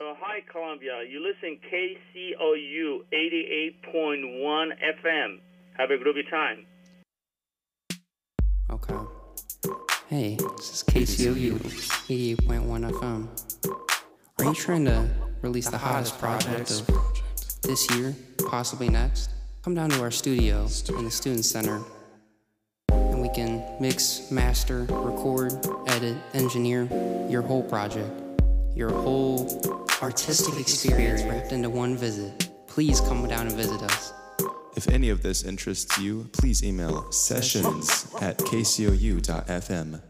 Hi, Columbia. You're listening KCOU 88.1 FM. Have a groovy time. Okay. Hey, this is KCOU 88.1 FM. Are you trying to release the hottest project of this year, possibly next? Come down to our studio in the Student Center, and we can mix, master, record, edit, engineer your whole project, your whole artistic experience wrapped into one visit. Please come down and visit us. If any of this interests you, please email sessions@kcou.fm.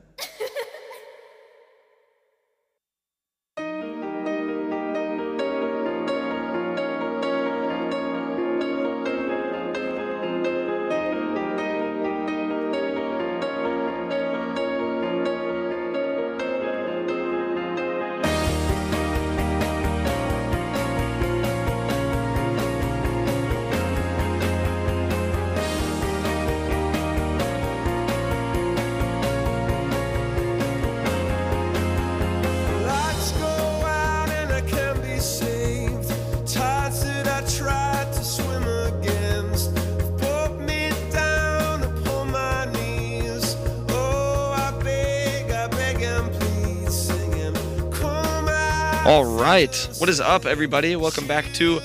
What is up, everybody? Welcome back to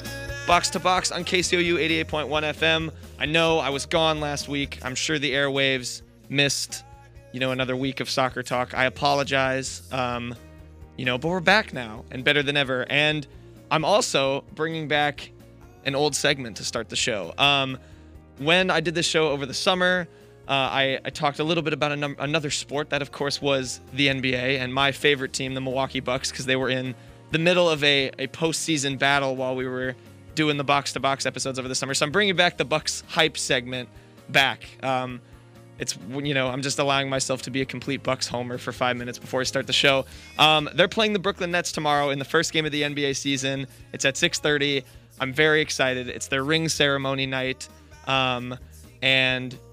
Box on KCOU 88.1 FM. I know I was gone last week. I'm sure the airwaves missed, another week of soccer talk. I apologize, but we're back now and better than ever. And I'm also bringing back an old segment to start the show. When I did this show over the summer, I talked a little bit about another sport. That, of course, was the NBA and my favorite team, the Milwaukee Bucks, because they were in the middle of a postseason battle while we were doing the Box to Box episodes over the summer. So I'm bringing back the Bucks hype segment back. I'm just allowing myself to be a complete Bucks homer for 5 minutes before I start the show. They're playing the Brooklyn Nets tomorrow in the first game of the NBA season. It's at 6:30. I'm very excited. It's their ring ceremony night, and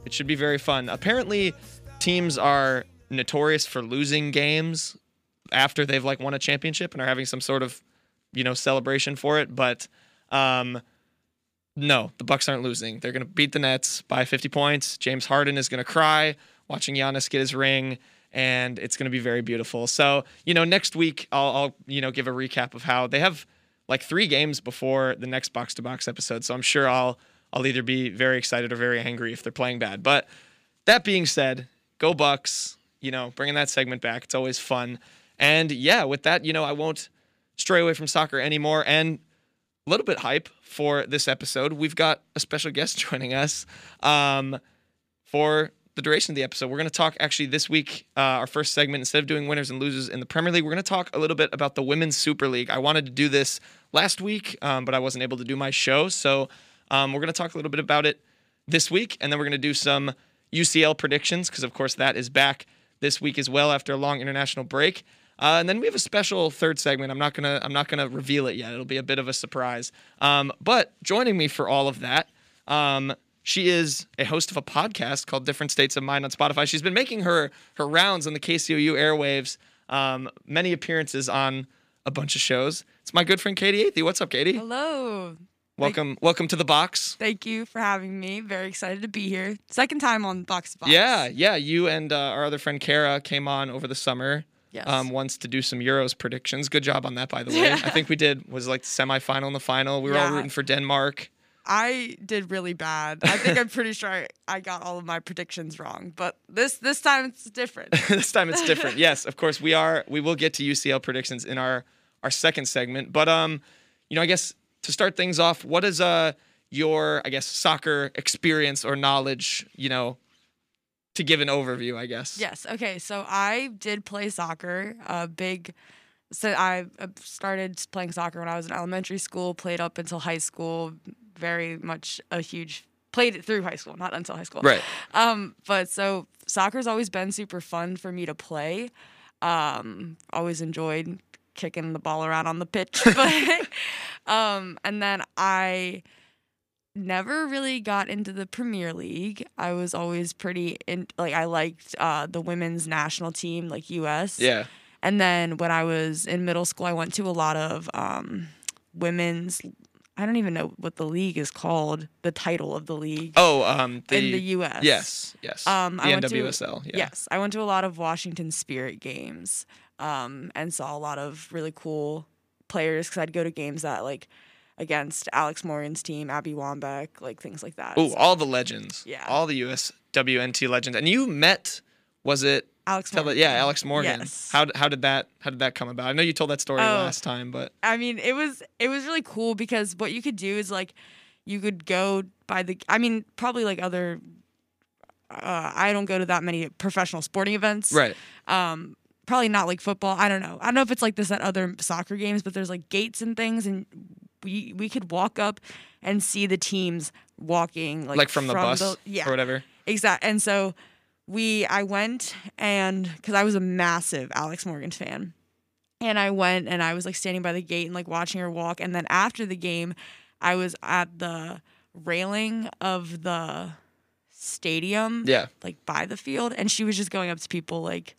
it should be very fun. Apparently, teams are notorious for losing games after they've won a championship and are having some sort of, celebration for it. But no, the Bucks aren't losing. They're going to beat the Nets by 50 points. James Harden is going to cry watching Giannis get his ring, and it's going to be very beautiful. So, next week I'll give a recap of how they have 3 games before the next Box to Box episode. So I'm sure I'll either be very excited or very angry if they're playing bad. But that being said, go Bucks, bringing that segment back. It's always fun. And yeah, with that, I won't stray away from soccer anymore. And a little bit hype for this episode. We've got a special guest joining us for the duration of the episode. We're going to talk actually this week, our first segment, instead of doing winners and losers in the Premier League, we're going to talk a little bit about the Women's Super League. I wanted to do this last week, but I wasn't able to do my show. So we're going to talk a little bit about it this week. And then we're going to do some UCL predictions because, of course, that is back this week as well after a long international break. And then we have a special third segment. I'm not gonna reveal it yet. It'll be a bit of a surprise. But joining me for all of that, she is a host of a podcast called Different States of Mind on Spotify. She's been making her rounds on the KCOU airwaves. Many appearances on a bunch of shows. It's my good friend Katie Athey. What's up, Katie? Hello. Welcome to the Box. Thank you for having me. Very excited to be here. Second time on Box to Box. Yeah. You and our other friend Kara came on over the summer. Yes. Once to do some Euros predictions. Good job on that, by the way. Yeah. I think we did the semifinal and the final. We were all rooting for Denmark. I did really bad. I think I'm pretty sure I got all of my predictions wrong, but this time it's different. This time it's different. Yes, of course we will get to UCL predictions in our second segment, but I guess to start things off, what is your soccer experience or knowledge, to give an overview, I guess. Yes. Okay. So I did play soccer. So I started playing soccer when I was in elementary school, played up until high school, played it through high school, not until high school. Right. But so soccer's always been super fun for me to play. Always enjoyed kicking the ball around on the pitch. But, and then I never really got into the Premier League. I was always pretty I liked the women's national team, U.S. Yeah. And then when I was in middle school, I went to a lot of women's, I don't even know what the league is called, the title of the league. Oh, in the U.S. Yes, yes. The NWSL. Yes, I went to a lot of Washington Spirit games and saw a lot of really cool players because I'd go to games that, like, against Alex Morgan's team, Abby Wambach, like things like that. Oh, so, all the legends. Yeah. All the USWNT legends. And you met, was it? Alex Morgan. Yeah, Alex Morgan. Yes. How did that come about? I know you told that story last time, but I mean, it was really cool because what you could do is like you could go by the probably like other I don't go to that many professional sporting events. Right. Probably not like football. I don't know. I don't know if it's like this at other soccer games, but there's like gates and things, and we could walk up and see the teams walking like from the bus or whatever. Exactly. And so I went, and because I was a massive Alex Morgan fan, and I went and I was like standing by the gate and like watching her walk. And then after the game, I was at the railing of the stadium, like by the field, and she was just going up to people like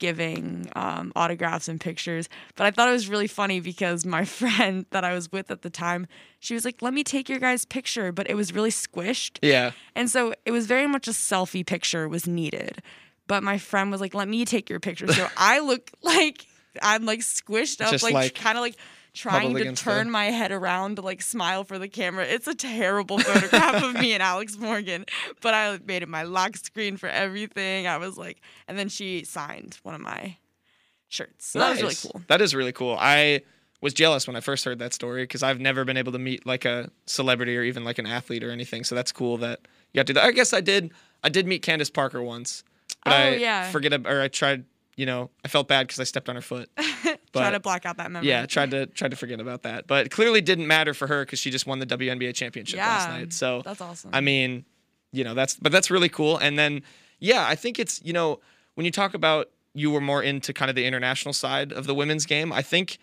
giving autographs and pictures. But I thought it was really funny because my friend that I was with at the time, she was like, "Let me take your guys' picture," but it was really squished. Yeah. And so it was very much a selfie picture was needed. But my friend was like, "Let me take your picture." So I look like I'm like squished up, like kind of like trying to turn my head around to like smile for the camera. It's a terrible photograph of me and Alex Morgan, but I made it my lock screen for everything. I was like, and then she signed one of my shirts. So nice. That was really cool. That is really cool. I was jealous when I first heard that story because I've never been able to meet like a celebrity or even like an athlete or anything. So that's cool that you got to do that. I guess I did meet Candace Parker once, but I tried. You know, I felt bad because I stepped on her foot. Try to block out that memory. Yeah, tried to forget about that. But it clearly didn't matter for her because she just won the WNBA championship last night. So that's awesome. I mean, you know, that's really cool. And then, yeah, I think it's, you know, when you talk about you were more into kind of the international side of the women's game, I think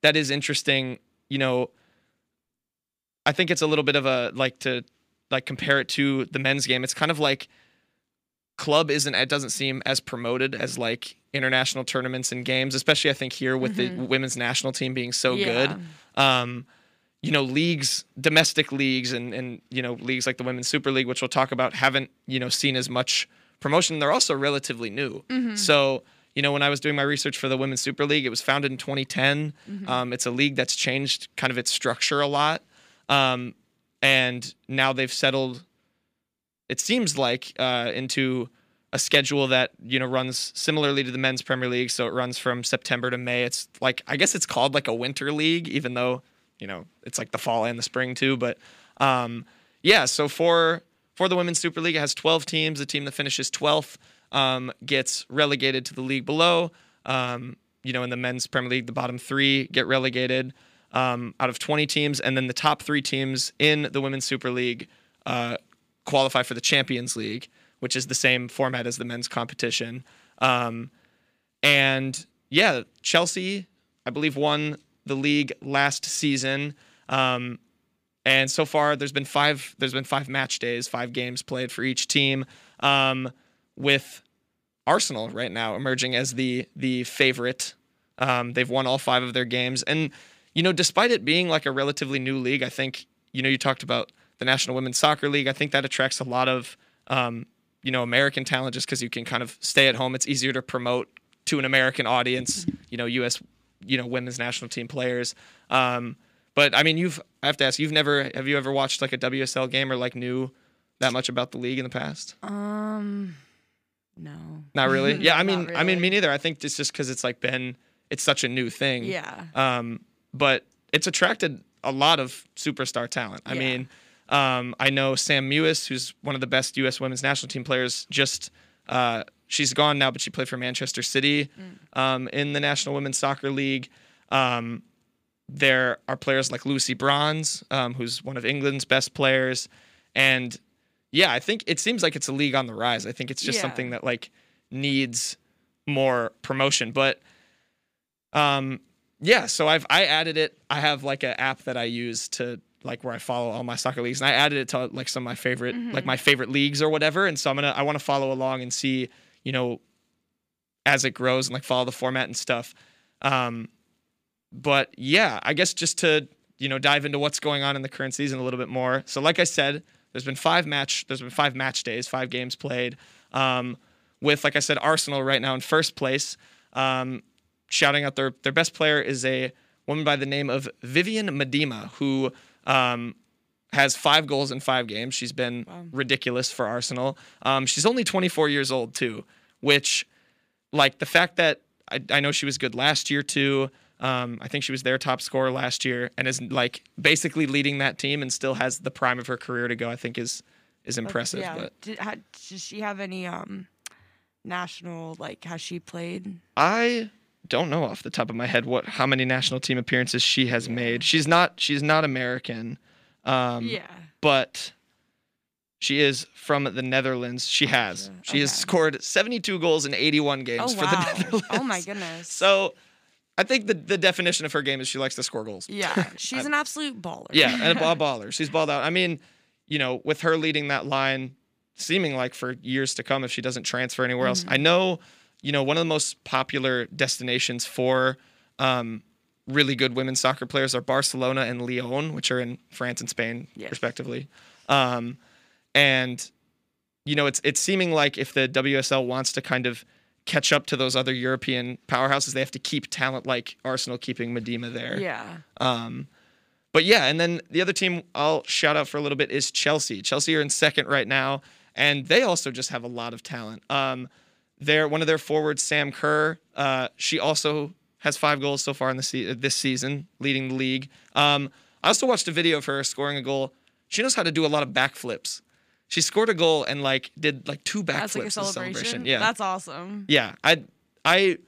that is interesting. You know, I think it's a little bit of a, like, to like compare it to the men's game. It's kind of like club doesn't seem as promoted as like international tournaments and games, especially I think here with the women's national team being so good. You know, leagues, domestic leagues and, you know, leagues like the Women's Super League, which we'll talk about, haven't, you know, seen as much promotion. They're also relatively new. So, you know, when I was doing my research for the Women's Super League, it was founded in 2010. It's a league that's changed kind of its structure a lot. And now they've settled, it seems like, into a schedule that, you know, runs similarly to the men's Premier League. So it runs from September to May. It's like, I guess it's called like a winter league, even though, you know, it's like the fall and the spring too. But so for the Women's Super League, it has 12 teams. The team that finishes 12th gets relegated to the league below. You know, in the men's Premier League, the bottom three get relegated out of 20 teams. And then the top three teams in the Women's Super League qualify for the Champions League, which is the same format as the men's competition. And yeah, Chelsea, I believe, won the league last season. And so far there's been five match days, 5 games played for each team, with Arsenal right now emerging as the favorite. They've won all 5 of their games. And, you know, despite it being like a relatively new league, I think, you know, you talked about the National Women's Soccer League. I think that attracts a lot of, you know, American talent just because you can kind of stay at home. It's easier to promote to an American audience, you know, U.S., you know, women's national team players. But, I mean, I have to ask, have you ever watched like a WSL game or like knew that much about the league in the past? No. Not really? Yeah, I mean, really. I mean, me neither. I think it's just because it's like it's such a new thing. Yeah. But it's attracted a lot of superstar talent. I mean, I know Sam Mewis, who's one of the best U.S. women's national team players, just she's gone now, but she played for Manchester City in the National Women's Soccer League. There are players like Lucy Bronze, who's one of England's best players. And, yeah, I think it seems like it's a league on the rise. I think it's just something that, like, needs more promotion. But, so I added it. I have, like, an app that I use to – like where I follow all my soccer leagues, and I added it to like some of my favorite, like my favorite leagues or whatever. And so I want to follow along and see, you know, as it grows and like follow the format and stuff. But yeah, I guess just to, you know, dive into what's going on in the current season a little bit more. So like I said, there's been five match days, 5 games played, with, like I said, Arsenal right now in first place, shouting out their best player is a woman by the name of Vivian Miedema, who has 5 goals in 5 games. She's been ridiculous for Arsenal. She's only 24 years old too, which, like, the fact that I know she was good last year too. I think she was their top scorer last year and is like basically leading that team and still has the prime of her career to go, I think is impressive. Yeah. But does she have any national, like, has she played? I don't know off the top of my head how many national team appearances she has made. She's not American. But she is from the Netherlands. She has scored 72 goals in 81 games for the Netherlands. Oh my goodness. So I think the definition of her game is she likes to score goals. Yeah. She's an absolute baller. Yeah. And a baller. She's balled out. I mean, you know, with her leading that line seeming like for years to come, if she doesn't transfer anywhere else, I know, you know, one of the most popular destinations for, really good women's soccer players are Barcelona and Lyon, which are in France and Spain, respectively. And, you know, it's seeming like if the WSL wants to kind of catch up to those other European powerhouses, they have to keep talent like Arsenal keeping Miedema there. Yeah. But yeah, and then the other team I'll shout out for a little bit is Chelsea. Chelsea are in second right now, and they also just have a lot of talent. One of their forwards, Sam Kerr, she also has 5 goals so far in this season, leading the league. I also watched a video of her scoring a goal. She knows how to do a lot of backflips. She scored a goal and did 2 backflips. That's like a celebration. Yeah, that's awesome. Yeah, I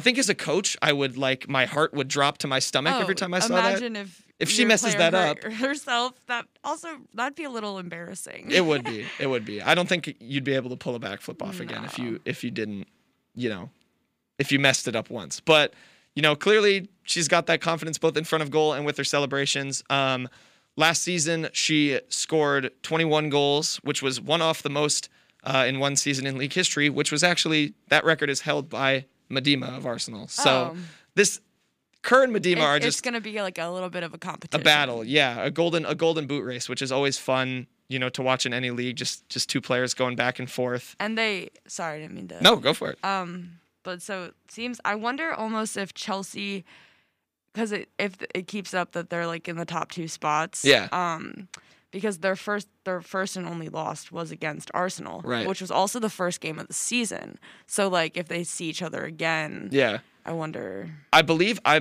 think as a coach, I would my heart would drop to my stomach every time I saw that. Imagine if she messes that up herself. That'd be a little embarrassing. It would be. I don't think you'd be able to pull a backflip off again if you didn't, you know, if you messed it up once. But you know, clearly she's got that confidence both in front of goal and with her celebrations. Last season, she scored 21 goals, which was one off the most in one season in league history, which was actually, that record is held by Miedema of Arsenal. So this Kerr and Miedema are just... It's going to be like a little bit of a competition. A battle, yeah. A golden boot race, which is always fun, you know, to watch in any league, just 2 players going back and forth. And they... Sorry, I didn't mean to... No, go for it. But so it seems... I wonder almost if Chelsea... Because if it keeps up that they're in the top 2 spots, yeah. Because their first and only loss was against Arsenal, right, which was also the first game of the season. So if they see each other again, yeah, I wonder. I believe I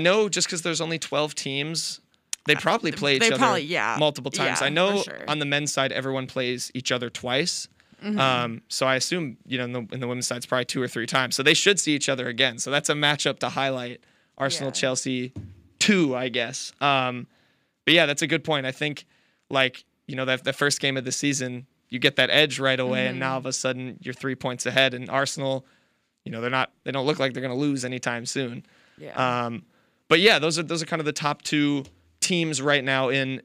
know just because there's only 12 teams, they probably play each other multiple times. Yeah, I know on the men's side everyone plays each other twice. Mm-hmm. So I assume in the women's side it's probably 2 or 3 times. So they should see each other again. So that's a matchup to highlight. Arsenal, Chelsea 2, I guess. But yeah, that's a good point. I think, that the first game of the season, you get that edge right away, and now all of a sudden you're 3 points ahead. And Arsenal, they don't look like they're going to lose anytime soon. Yeah. But yeah, those are kind of the top 2 teams right now in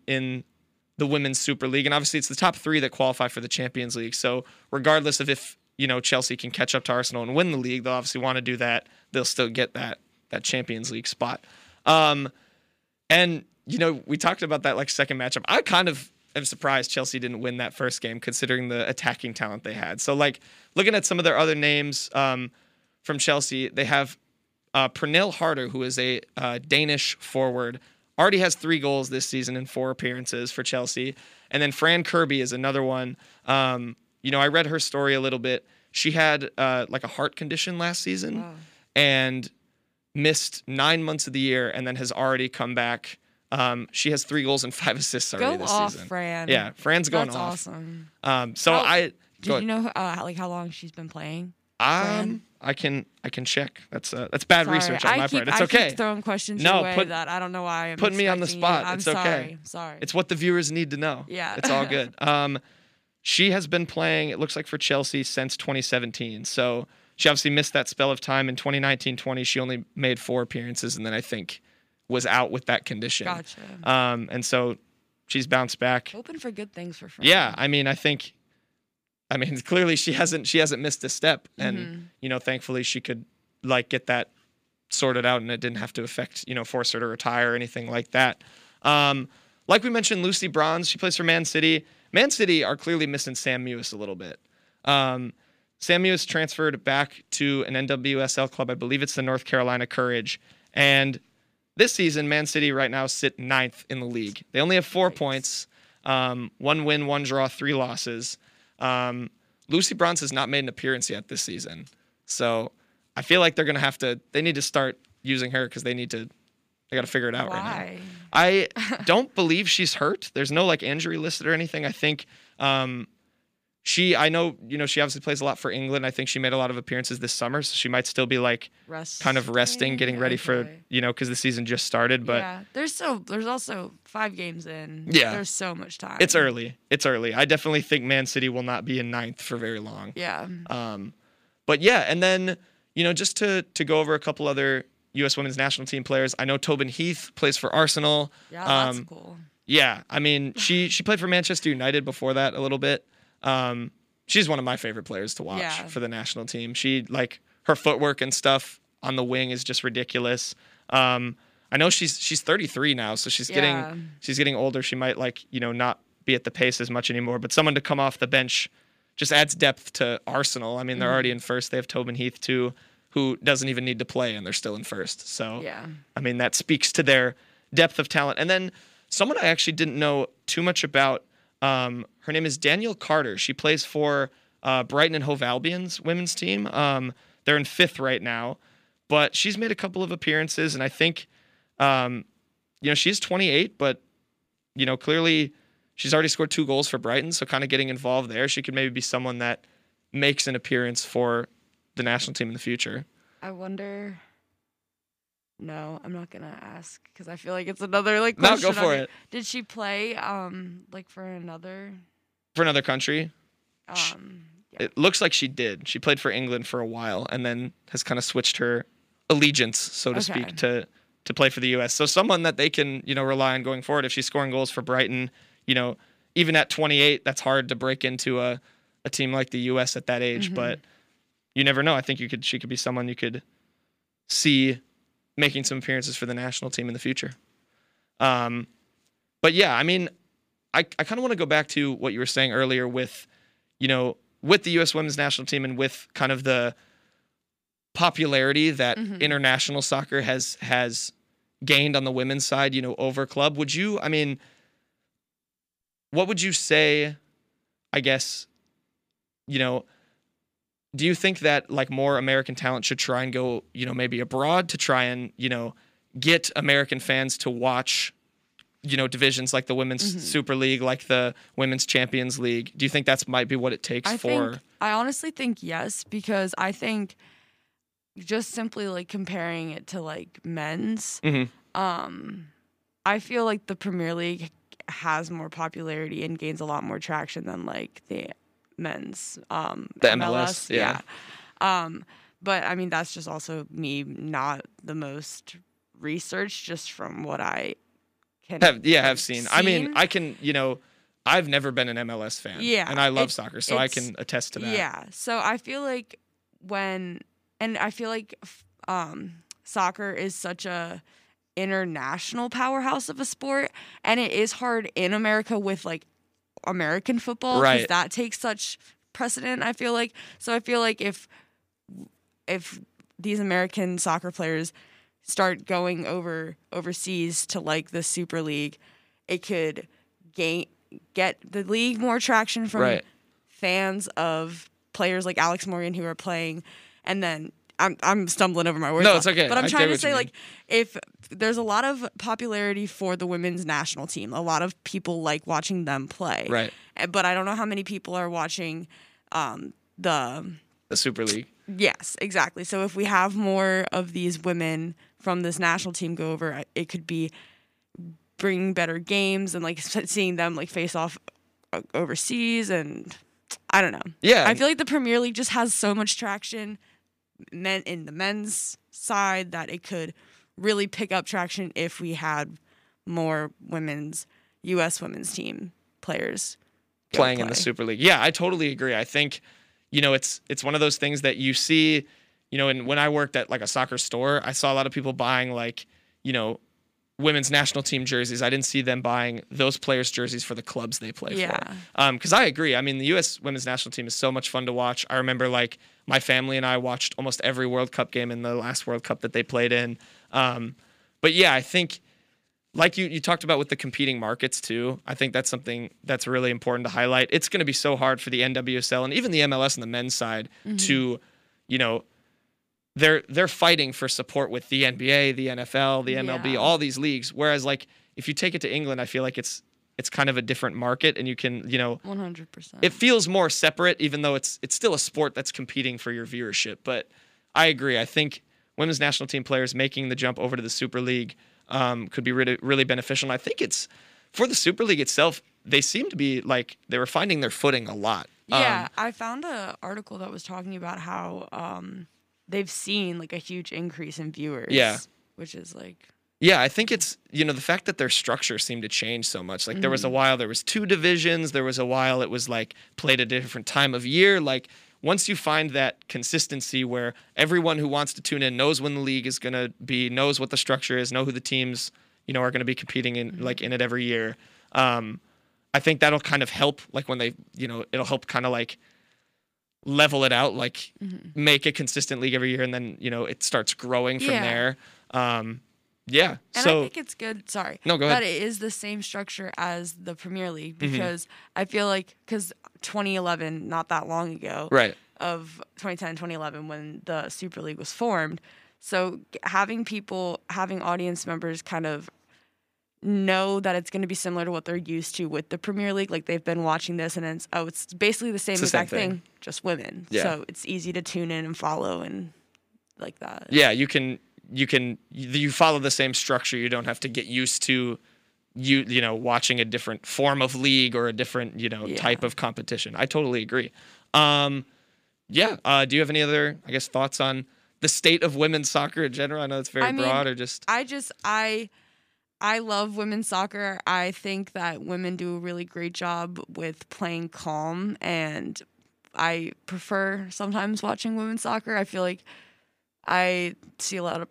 the Women's Super League, and obviously it's the top 3 that qualify for the Champions League. So regardless of if Chelsea can catch up to Arsenal and win the league, they'll obviously want to do that. They'll still get that Champions League spot. And, we talked about that second matchup. I kind of am surprised Chelsea didn't win that first game considering the attacking talent they had. So looking at some of their other names from Chelsea, they have Pernille Harder, who is a Danish forward, already has 3 goals this season in 4 appearances for Chelsea. And then Fran Kirby is another one. I read her story a little bit. She had a heart condition last season and missed 9 months of the year and then has already come back. She has 3 goals and 5 assists already this season. Go off, Fran. Yeah, Fran's going off. That's awesome. How long she's been playing? Fran? I can check. That's bad research on my part. It's okay. I keep throwing questions away that I don't know why I'm putting me on the spot. It's okay. Sorry. It's what the viewers need to know. Yeah, it's all good. She has been playing. It looks like for Chelsea since 2017. So. She obviously missed that spell of time in 2019-20. She only made 4 appearances and then I think was out with that condition. Gotcha. And so she's bounced back. Hoping for good things for Fran. Yeah, I mean, I think I mean, clearly she hasn't missed a step, and you know, thankfully she could like get that sorted out, and it didn't have to affect, you know, force her to retire or anything like that. Like we mentioned, Lucy Bronze, she plays for Man City. Man City are clearly missing Sam Mewis a little bit. Sam Mewis transferred back to an NWSL club. I believe it's the North Carolina Courage. And this season, Man City right now sit 9th in the league. They only have 4 points, 1 win, 1 draw, 3 losses. Lucy Bronze has not made an appearance yet this season. So I feel like they're going to have to, they need to start using her because they got to figure it out right now. I don't believe she's hurt. There's no like injury listed or anything. I think I know, you know, she obviously plays a lot for England. I think she made a lot of appearances this summer, so she might still be like resting, getting ready for, you know, because the season just started. But yeah, there's also 5 games in. Yeah, there's so much time. It's early. I definitely think Man City will not be in 9th for very long. Yeah. But yeah, and then, you know, just to go over a couple other U.S. women's national team players. I know Tobin Heath plays for Arsenal. Yeah, that's cool. Yeah, I mean, she played for Manchester United before that a little bit. She's one of my favorite players to watch for the national team. She, like, her footwork and stuff on the wing is just ridiculous. I know she's 33 now, so she's getting older. She might, like, you know, not be at the pace as much anymore, but someone to come off the bench just adds depth to Arsenal. I mean, they're already in first. They have Tobin Heath too, who doesn't even need to play, and they're still in first. So, yeah. I mean, that speaks to their depth of talent. And then someone I actually didn't know too much about, her name is Danielle Carter. She plays for Brighton and Hove Albion's women's team. They're in 5th right now, but she's made a couple of appearances, and I think, you know, she's 28, but, you know, clearly she's already scored 2 goals for Brighton, so kind of getting involved there. She could maybe be someone that makes an appearance for the national team in the future. I wonder... No, I'm not going to ask because I feel like it's another like question. No, go for it. Did she play like for another country? Yeah. It looks like she did. She played for England for a while and then has kind of switched her allegiance, so to speak, to play for the US. So someone that they can, you know, rely on going forward. If she's scoring goals for Brighton, you know, even at 28, that's hard to break into a team like the US at that age, but you never know. I think she could be someone you could see making some appearances for the national team in the future. But yeah, I mean, I kind of want to go back to what you were saying earlier with, you know, with the U.S. women's national team and with kind of the popularity that international soccer has gained on the women's side, you know, over club. What would you say, I guess, you know, do you think that like more American talent should try and go, you know, maybe abroad to try and, you know, get American fans to watch, you know, divisions like the Women's Super League, like the Women's Champions League? Do you think that's might be what it takes I honestly think yes, because I think just simply like comparing it to like men's, I feel like the Premier League has more popularity and gains a lot more traction than like the men's the MLS, but I mean, that's just also me not the most researched, just from what I can have seen. I mean, I can, you know, I've never been an MLS fan, and I love soccer, so I can attest to that. So I feel like soccer is such a international powerhouse of a sport, and it is hard in America with like American football, because that takes such precedent, I feel like. So I feel like if these American soccer players start going overseas to like the Super League, it could get the league more traction from fans of players like Alex Morgan who are playing. And then I'm stumbling over my words. No, it's okay. But I'm trying to say, like, if there's a lot of popularity for the women's national team, a lot of people like watching them play. Right. But I don't know how many people are watching the Super League. Yes, exactly. So if we have more of these women from this national team go over, it could be bringing better games and, like, seeing them, like, face off overseas. And I don't know. Yeah. I feel like the Premier League just has so much traction in the men's side that it could really pick up traction if we had more U.S. women's team players playing in the Super League. Yeah, I totally agree. I think, you know, it's one of those things that you see, you know, and when I worked at like a soccer store, I saw a lot of people buying like, you know, women's national team jerseys. I didn't see them buying those players' jerseys for the clubs they play for. Because I agree. I mean, the U.S. women's national team is so much fun to watch. I remember like my family and I watched almost every World Cup game in the last World Cup that they played in. But yeah, I think like you talked about with the competing markets too, I think that's something that's really important to highlight. It's going to be so hard for the NWSL and even the MLS and the men's side to, you know, they're fighting for support with the NBA, the NFL, the MLB, all these leagues. Whereas like if you take it to England, I feel like it's kind of a different market and you can, you know, 100%. It feels more separate, even though it's still a sport that's competing for your viewership. But I agree. I think women's national team players making the jump over to the Super League could be really, really beneficial. And I think it's for the Super League itself. They seem to be like they were finding their footing a lot. Yeah, I found an article that was talking about how they've seen like a huge increase in viewers. Yeah. Which is like. Yeah, I think it's, you know, the fact that their structure seemed to change so much. Like there was a while there was two divisions. There was a while it was like played at a different time of year. Like once you find that consistency where everyone who wants to tune in knows when the league is going to be, knows what the structure is, know who the teams, you know, are going to be competing in like in it every year. I think that'll kind of help like when they, you know, it'll help kind of like level it out, like make a consistent league every year, and then you know it starts growing from there. And so I think it's good. Sorry, no, go ahead. That it is the same structure as the Premier League because I feel like 2011, not that long ago, right? Of 2010, 2011, when the Super League was formed. So having people, having audience members, kind of know that it's going to be similar to what they're used to with the Premier League. Like they've been watching this and it's basically the same exact thing, just women. Yeah. So it's easy to tune in and follow and like that. Yeah, you follow the same structure. You don't have to get used to you know, watching a different form of league or a different, you know, type of competition. I totally agree. Do you have any other, I guess, thoughts on the state of women's soccer in general? I know it's very broad or just I love women's soccer. I think that women do a really great job with playing calm, and I prefer sometimes watching women's soccer. I feel like I see a lot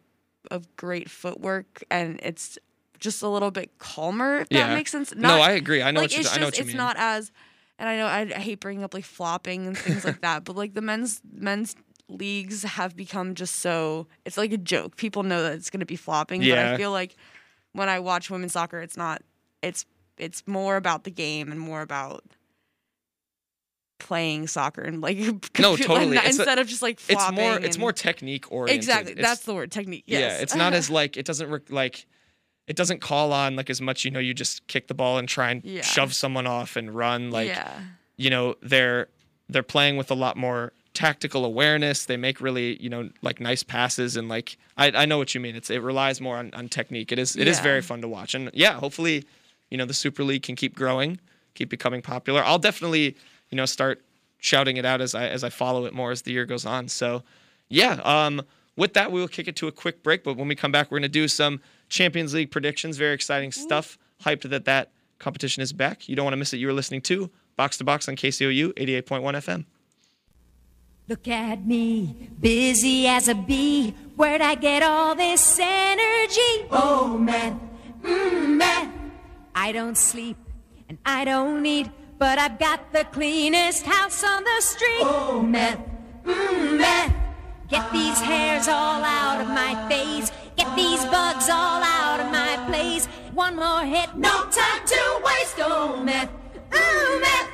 of great footwork, and it's just a little bit calmer, if that makes sense. No, I agree. I know what you mean. It's not as, and I know I hate bringing up like flopping and things like that, but like the men's leagues have become just so, it's like a joke. People know that it's going to be flopping, but I feel like when I watch women's soccer, it's not. It's more about the game and more about playing soccer and like instead of just like flopping. It's more technique oriented. Exactly, that's the word, technique. Yes. Yeah, it's not as like it doesn't call on like as much. You know, you just kick the ball and try and shove someone off and run. Like you know, they're playing with a lot more tactical awareness. They make really, you know, like nice passes, and like I know what you mean. It relies more on technique. It is very fun to watch, and hopefully, you know, the Super League can keep growing, keep becoming popular. I'll definitely, you know, start shouting it out as I follow it more as the year goes on. So with that, we will kick it to a quick break, but when we come back, we're going to do some Champions League predictions. Very exciting stuff. Hyped that competition is back. You don't want to miss it. You are listening to Box on KCOU 88.1 FM. Look at me, busy as a bee. Where'd I get all this energy? Oh, man, man. I don't sleep and I don't eat, but I've got the cleanest house on the street. Oh, man, man. Get these hairs all out of my face. Get these bugs all out of my place. One more hit, no time to waste. Oh, man, man.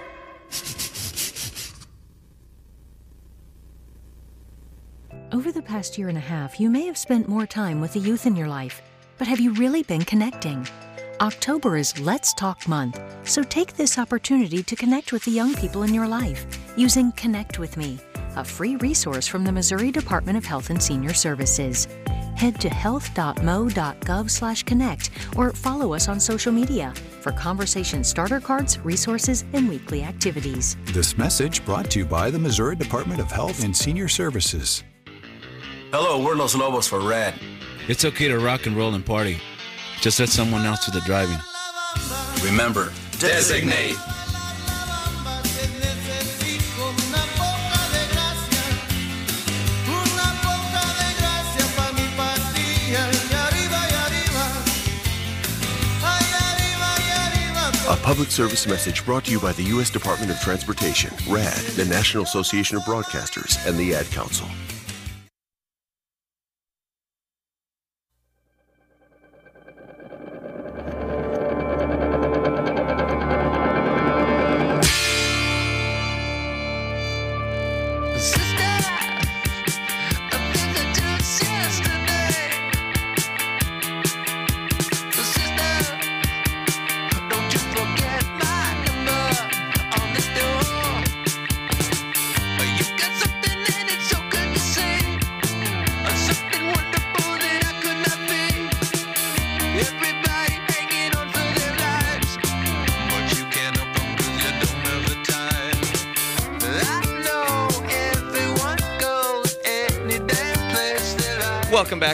Over the past year and a half, you may have spent more time with the youth in your life, but have you really been connecting? October is Let's Talk Month, so take this opportunity to connect with the young people in your life using Connect With Me, a free resource from the Missouri Department of Health and Senior Services. Head to health.mo.gov/connect or follow us on social media for conversation starter cards, resources, and weekly activities. This message brought to you by the Missouri Department of Health and Senior Services. Hello, we're Los Lobos for Red. It's okay to rock and roll and party. Just let someone else do the driving. Remember, designate. A public service message brought to you by the U.S. Department of Transportation, RAD, the National Association of Broadcasters, and the Ad Council.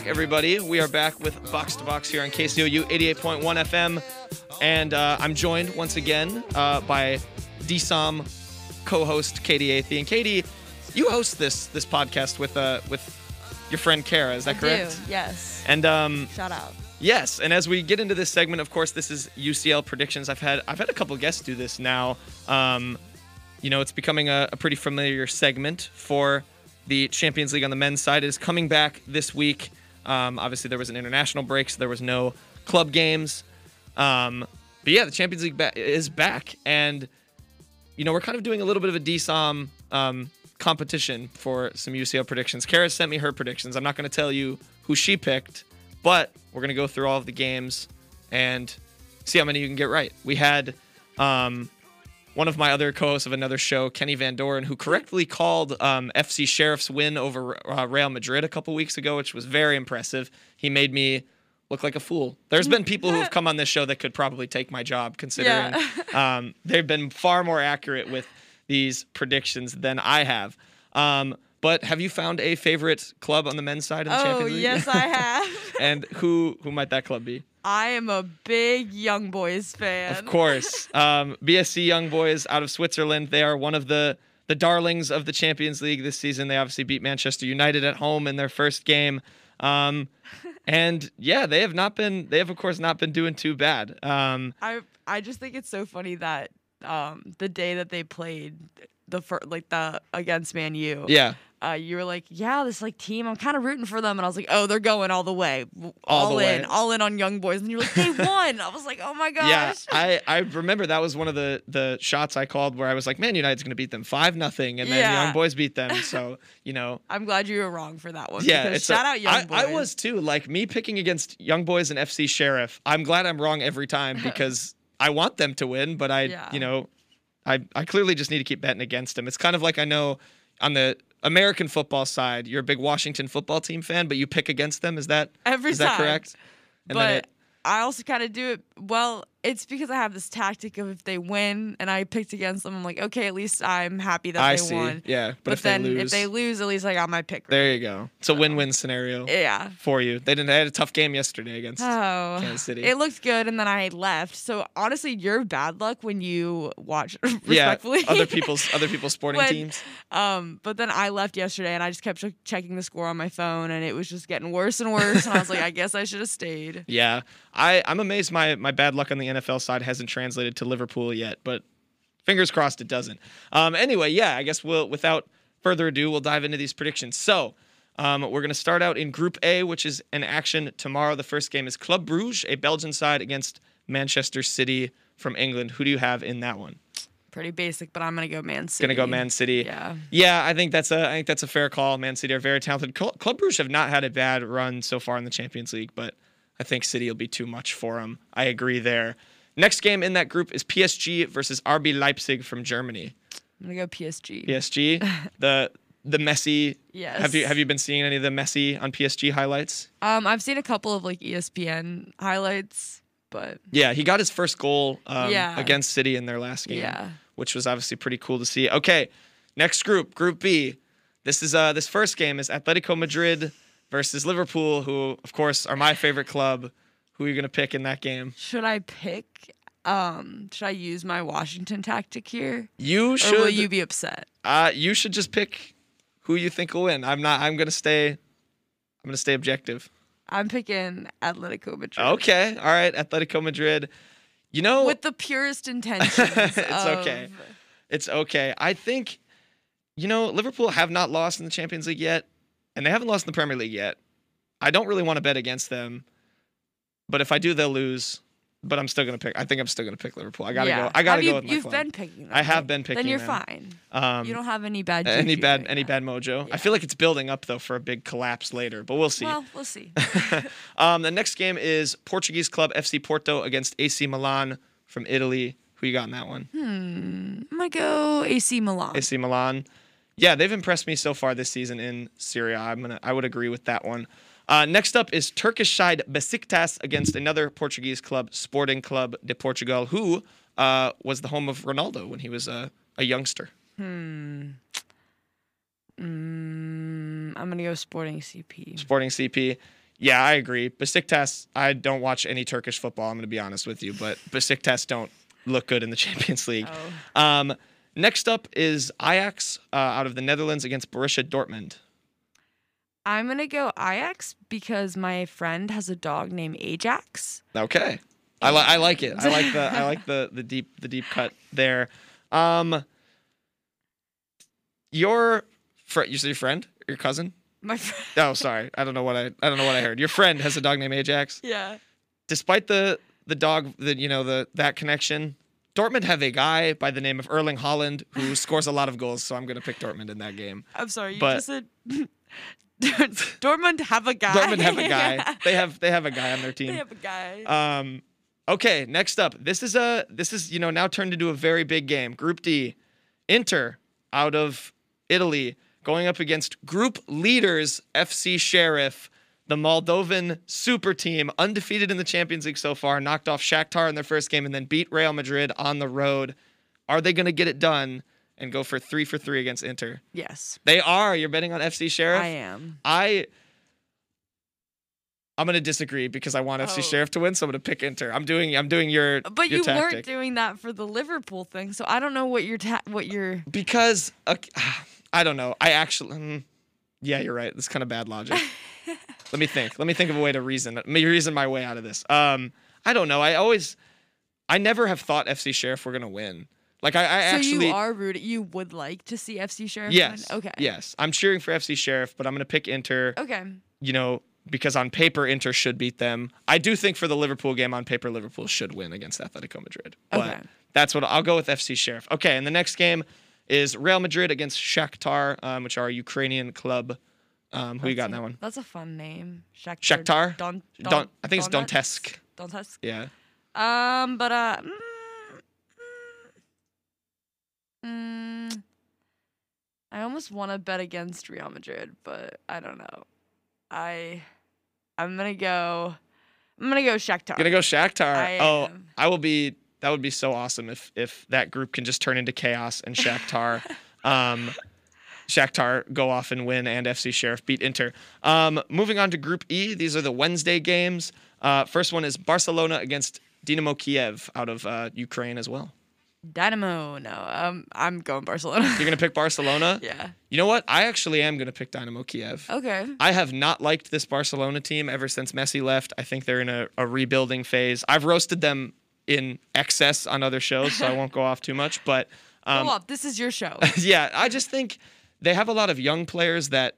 Everybody, we are back with Box to Box here on KCOU 88.1 FM, and I'm joined once again by DSOM co-host Katie Athey. And Katie, you host this podcast with your friend Kara. Is that correct? I do, yes. And shout out. Yes, and as we get into this segment, of course, this is UCL predictions. I've had a couple guests do this now. You know, it's becoming a pretty familiar segment for the Champions League on the men's side. It is coming back this week. Obviously, there was an international break, so there was no club games. But yeah, the Champions League is back. And, you know, we're kind of doing a little bit of a DSOM competition for some UCL predictions. Kara sent me her predictions. I'm not going to tell you who she picked, but we're going to go through all of the games and see how many you can get right. We had one of my other co-hosts of another show, Kenny Van Doren, who correctly called FC Sheriff's win over Real Madrid a couple weeks ago, which was very impressive. He made me look like a fool. There's been people who have come on this show that could probably take my job, considering they've been far more accurate with these predictions than I have. But have you found a favorite club on the men's side of the Champions League? Oh, yes, I have. And who might that club be? I am a big Young Boys fan. Of course. BSC Young Boys out of Switzerland. They are one of the darlings of the Champions League this season. They obviously beat Manchester United at home in their first game. And yeah, they have of course not been doing too bad. I just think it's so funny that the day that they played against Man U. Yeah. You were like, yeah, this like team, I'm kind of rooting for them, and I was like, oh, they're going all the way, all in on Young Boys, and you were like, they won. I was like, oh my gosh. Yeah, I remember that was one of the shots I called where I was like, Man United's going to beat them 5-0, and then Young Boys beat them. So you know, I'm glad you were wrong for that one. Yeah, it's shout out Young Boys. I was too. Like me picking against Young Boys and FC Sheriff, I'm glad I'm wrong every time because I want them to win, but I clearly just need to keep betting against them. It's kind of like I know on the American football side, you're a big Washington football team fan, but you pick against them. Is that correct? But I also kind of do it. Well, it's because I have this tactic of if they win and I picked against them, I'm like, okay, at least I'm happy that they won. Yeah, but if they lose, at least I got my pick right. There you go. It's a win-win scenario. Yeah, for you. They had a tough game yesterday against Kansas City. It looked good, and then I left. So honestly, your bad luck when you watch respectfully other people's sporting teams. But then I left yesterday, and I just kept checking the score on my phone, and it was just getting worse and worse. And I was like, I guess I should have stayed. Yeah. I'm amazed my bad luck on the NFL side hasn't translated to Liverpool yet, but fingers crossed it doesn't. Anyway, yeah, I guess without further ado, we'll dive into these predictions. So we're going to start out in Group A, which is in action tomorrow. The first game is Club Brugge, a Belgian side, against Manchester City from England. Who do you have in that one? Pretty basic, but I'm going to go Man City. Going to go Man City. Yeah. Yeah, I think that's a fair call. Man City are very talented. Club Brugge have not had a bad run so far in the Champions League, but I think City will be too much for him. I agree there. Next game in that group is PSG versus RB Leipzig from Germany. I'm gonna go PSG. PSG, the Messi. Yes. Have you been seeing any of the Messi on PSG highlights? I've seen a couple of like ESPN highlights, but yeah, he got his first goal against City in their last game, which was obviously pretty cool to see. Okay, next group, Group B. This is this first game is Atletico Madrid versus Liverpool, who, of course, are my favorite club. Who are you going to pick in that game? Should I pick? Should I use my Washington tactic here? You should. Or will you be upset? You should just pick who you think will win. I'm going to stay objective. I'm picking Atletico Madrid. Okay. All right. Atletico Madrid. You know, with the purest intentions. It's okay. It's okay. I think, you know, Liverpool have not lost in the Champions League yet, and they haven't lost in the Premier League yet. I don't really want to bet against them, but if I do, they'll lose. But I'm still gonna pick. I think I'm still gonna pick Liverpool. I gotta go. I gotta go with my club. You've been picking them. I have been picking them. Then you're fine. You don't have any bad juju bad mojo. Yeah. I feel like it's building up though for a big collapse later, but we'll see. Well, we'll see. The next game is Portuguese club FC Porto against AC Milan from Italy. Who you got in that one? I'm gonna go AC Milan. AC Milan. Yeah, they've impressed me so far this season in Syria. I would agree with that one. Next up is Turkish side Besiktas against another Portuguese club, Sporting Club de Portugal, who was the home of Ronaldo when he was a youngster. I'm going to go Sporting CP. Sporting CP. Yeah, I agree. Besiktas, I don't watch any Turkish football, I'm going to be honest with you, but Besiktas don't look good in the Champions League. Oh. Next up is Ajax out of the Netherlands against Borussia Dortmund. I'm going to go Ajax because my friend has a dog named Ajax. Okay. I like it. I like the deep cut there. You said your friend? Your cousin? My friend. Oh, sorry. I don't know what I heard. Your friend has a dog named Ajax? Yeah. Despite the dog, that connection, Dortmund have a guy by the name of Erling Haaland who scores a lot of goals, so I'm going to pick Dortmund in that game. I'm sorry. Just said Dortmund have a guy. Dortmund have a guy. Yeah. They have a guy on their team. They have a guy. Okay, next up. This is now turned into a very big game. Group D. Inter out of Italy going up against group leaders FC Sheriff, the Moldovan super team, undefeated in the Champions League so far, knocked off Shakhtar in their first game and then beat Real Madrid on the road. Are they going to get it done and go for 3-for-3 against Inter? Yes. They are. You're betting on FC Sheriff? I am. I'm going to disagree because I want FC Sheriff to win, so I'm going to pick Inter. I'm doing your tactic. But you weren't doing that for the Liverpool thing, so I don't know what your because I don't know. I actually yeah, you're right. That's kind of bad logic. Let me think. Let me think of a way to reason my way out of this. I don't know. I never have thought FC Sheriff were going to win. Like you are rooting. You would like to see FC Sheriff win? Okay. Yes. I'm cheering for FC Sheriff, but I'm going to pick Inter. Okay. Because on paper, Inter should beat them. I do think for the Liverpool game, on paper, Liverpool should win against Atletico Madrid. But that's what I'll go with FC Sheriff. Okay. And the next game is Real Madrid against Shakhtar, which are a Ukrainian club. Who you got in that one? That's a fun name. Shakhtar? I think it's Donetsk. Donetsk? Yeah. I almost want to bet against Real Madrid, but I don't know. I'm gonna go Shakhtar. Gonna go Shakhtar. I will be. That would be so awesome if that group can just turn into chaos and Shakhtar, Shakhtar go off and win, and FC Sheriff beat Inter. Moving on to Group E. These are the Wednesday games. First one is Barcelona against Dinamo Kiev out of Ukraine as well. Dynamo, no. I'm going Barcelona. You're going to pick Barcelona? Yeah. You know what? I actually am going to pick Dynamo Kiev. Okay. I have not liked this Barcelona team ever since Messi left. I think they're in a rebuilding phase. I've roasted them in excess on other shows, so I won't go off too much. But go off. This is your show. Yeah. I just think they have a lot of young players that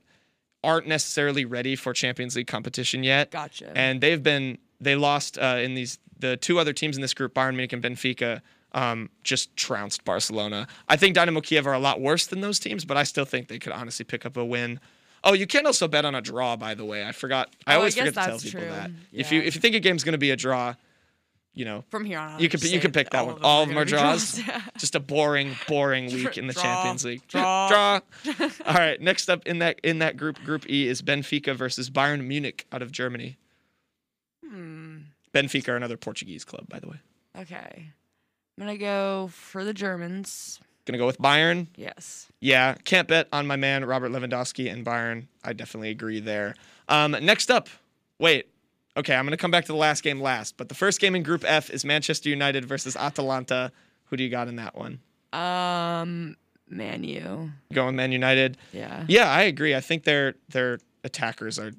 aren't necessarily ready for Champions League competition yet. Gotcha. And they lost in the two other teams in this group, Bayern Munich and Benfica, just trounced Barcelona. I think Dynamo Kiev are a lot worse than those teams, but I still think they could honestly pick up a win. Oh, you can also bet on a draw, by the way. I forgot. I always forget to tell people that. Yeah. If you think a game's going to be a draw, from here on out, you can pick that one. All of them are draws. Yeah. Just a boring week in the Champions League. Draw. All right. Next up in that group, Group E, is Benfica versus Bayern Munich out of Germany. Benfica are another Portuguese club, by the way. Okay. I'm going to go for the Germans. Going to go with Bayern? Yes. Yeah. Can't bet on my man, Robert Lewandowski, and Bayern. I definitely agree there. Next up. Wait. Okay, I'm going to come back to the last game last. But the first game in Group F is Manchester United versus Atalanta. Who do you got in that one? Man U. Going Man United? Yeah. Yeah, I agree. I think their attackers are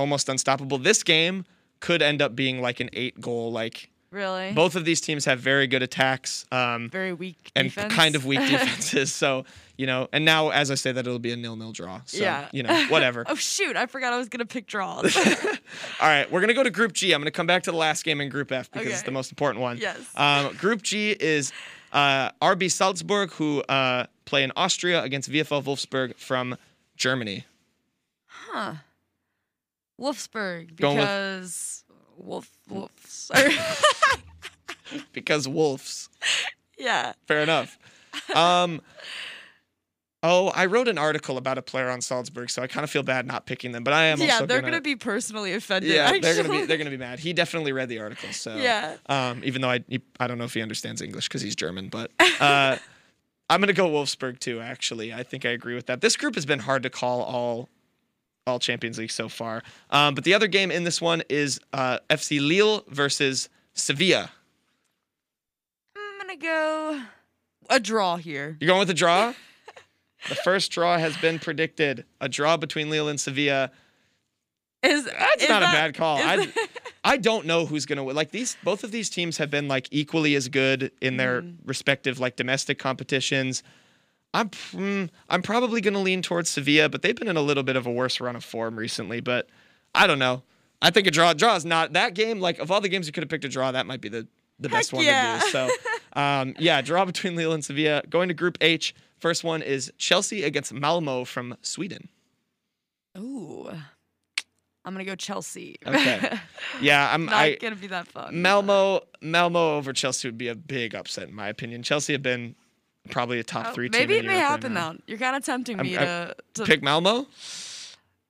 almost unstoppable. This game could end up being like an 8-goal, like... Really? Both of these teams have very good attacks. Very weak defense. And kind of weak defenses. So, you know, and now as I say that, it'll be a 0-0 draw. So, yeah. You know, whatever. Oh, shoot. I forgot I was going to pick draws. All right. We're going to go to Group G. I'm going to come back to the last game in Group F because it's the most important one. Yes. Group G is RB Salzburg, who play in Austria against VfL Wolfsburg from Germany. Huh. Wolfsburg because... Wolves. Because wolves. Yeah. Fair enough. I wrote an article about a player on Salzburg, so I kind of feel bad not picking them, but I am also they're going to be personally offended. Yeah, actually. they're going to be mad. He definitely read the article, so yeah. Even though I don't know if he understands English because he's German, but I'm going to go Wolfsburg too. Actually, I think I agree with that. This group has been hard to call all Champions League so far. But the other game in this one is FC Lille versus Sevilla. I'm going to go a draw here. You're going with a draw? The first draw has been predicted. A draw between Lille and Sevilla. That's not a bad call. I don't know who's going to win. Like both of these teams have been like equally as good in their respective like domestic competitions. I'm probably going to lean towards Sevilla, but they've been in a little bit of a worse run of form recently. But I don't know. I think a draw is not that game. Like of all the games you could have picked a draw, that might be the best one to do. So draw between Lille and Sevilla. Going to Group H. First one is Chelsea against Malmo from Sweden. Ooh, I'm gonna go Chelsea. Okay. Yeah, I'm not gonna be that fun. Malmo over Chelsea would be a big upset in my opinion. Chelsea have been. Probably a top three team. Maybe it may happen now. You're kind of tempting me to pick Malmo.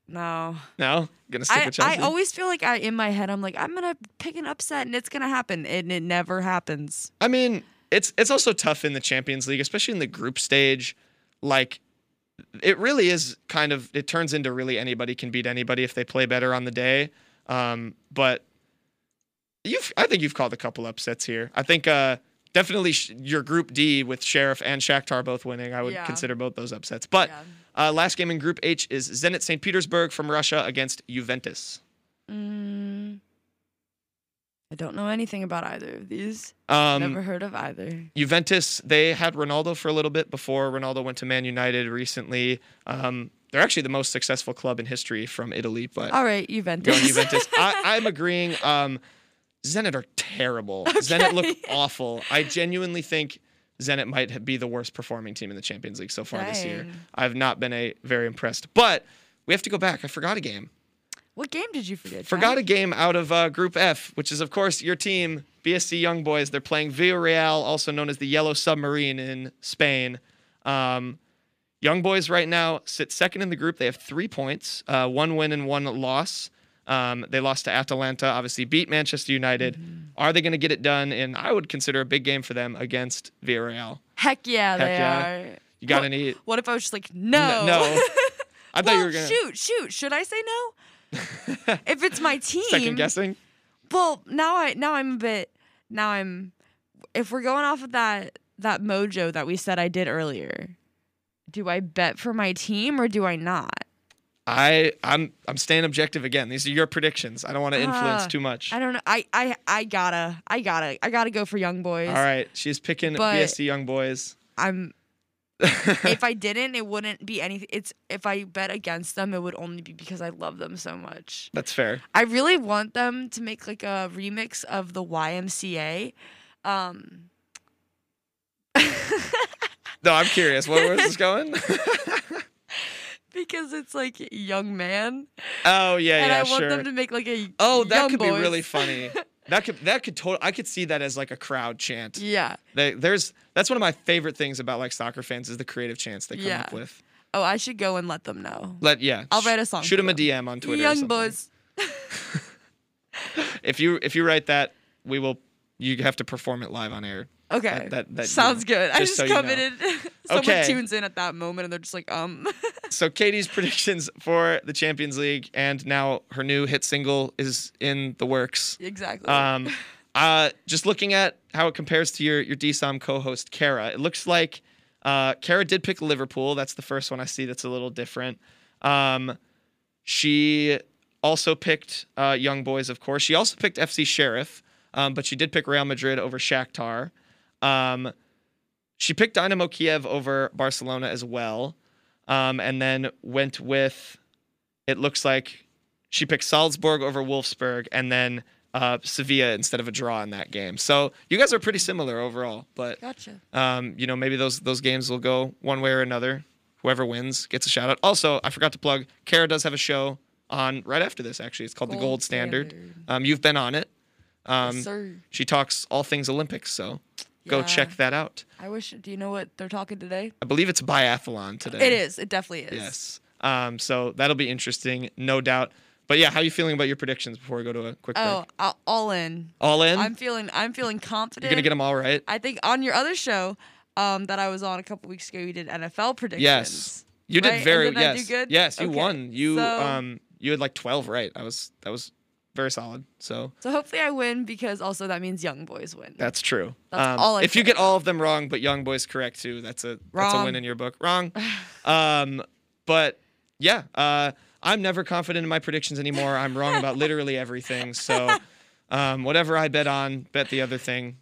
No, gonna stick with Chelsea. I always feel like in my head I'm like I'm gonna pick an upset and it's gonna happen and it never happens. I mean, it's also tough in the Champions League, especially in the group stage. Like, it really is kind of it turns into really anybody can beat anybody if they play better on the day. But I think you've called a couple upsets here. I think. Definitely your Group D with Sheriff and Shakhtar both winning. I would consider both those upsets. But last game in Group H is Zenit St. Petersburg from Russia against Juventus. I don't know anything about either of these. Never heard of either. Juventus, they had Ronaldo for a little bit before Ronaldo went to Man United recently. They're actually the most successful club in history from Italy. But all right, Juventus. I'm agreeing. Zenit are terrible. Okay. Zenit look awful. I genuinely think Zenit might be the worst performing team in the Champions League so far this year. I've not been very impressed. But we have to go back. I forgot a game. What game did you forget? Forgot a game out of Group F, which is, of course, your team, BSC Young Boys. They're playing Villarreal, also known as the Yellow Submarine in Spain. Young Boys right now sit second in the group. They have 3 points, one win and one loss. They lost to Atalanta, obviously beat Manchester United. Are they going to get it done? And I would consider a big game for them against Villarreal. Heck yeah, they are. You got any? What if I was just like, no? No. I thought you were going to. Shoot. Should I say no? If it's my team. Second guessing? Well, now I'm if we're going off of that mojo that we said I did earlier, do I bet for my team or do I not? I'm staying objective again. These are your predictions. I don't want to influence too much. I don't know. I gotta go for Young Boys. All right, she's picking BSC Young Boys. If I didn't, it wouldn't be anything. If I bet against them, it would only be because I love them so much. That's fair. I really want them to make like a remix of the YMCA. No, I'm curious. Where's this going? Because it's like young man. Oh yeah, sure. And I want them to make like a young boys. Be really funny. That could totally. I could see that as like a crowd chant. Yeah. That's one of my favorite things about like soccer fans is the creative chants they come up with. Oh, I should go and let them know. I'll write a song. Shoot them a DM on Twitter. Young boys. If you write that, we will. You have to perform it live on air. Okay. That sounds good. I just committed. You know. Someone tunes in at that moment and they're just like, So Katie's predictions for the Champions League and now her new hit single is in the works. Exactly. Just looking at how it compares to your DSOM co-host Kara, it looks like Kara did pick Liverpool. That's the first one I see that's a little different. She also picked Young Boys, of course. She also picked FC Sheriff, but she did pick Real Madrid over Shakhtar. She picked Dynamo Kiev over Barcelona as well, and then went with, it looks like she picked Salzburg over Wolfsburg, and then Sevilla instead of a draw in that game. So you guys are pretty similar overall, but gotcha. You know, maybe those games will go one way or another. Whoever wins gets a shout out. Also, I forgot to plug, Kara does have a show on right after this, actually. It's called The Gold Standard. You've been on it. Yes, sir. She talks all things Olympics, so yeah. Go check that out. I wish, do you know what they're talking today? I believe it's biathlon today. It is. It definitely is. Yes. So that'll be interesting, no doubt. But yeah, how are you feeling about your predictions before we go to a quick break? Oh, all in. All in? I'm feeling confident. You're going to get them all right? I think on your other show that I was on a couple weeks ago, you did NFL predictions. Yes. You did very well. Yes. Did I do good? Yes, you won. You you had like 12 right. That was very solid. So hopefully I win, because also that means Young Boys win. That's true. That's all I if you get all of them wrong, but Young Boys correct too, that's a win in your book. Wrong. But yeah, I'm never confident in my predictions anymore. I'm wrong about literally everything. So whatever I bet on, bet the other thing.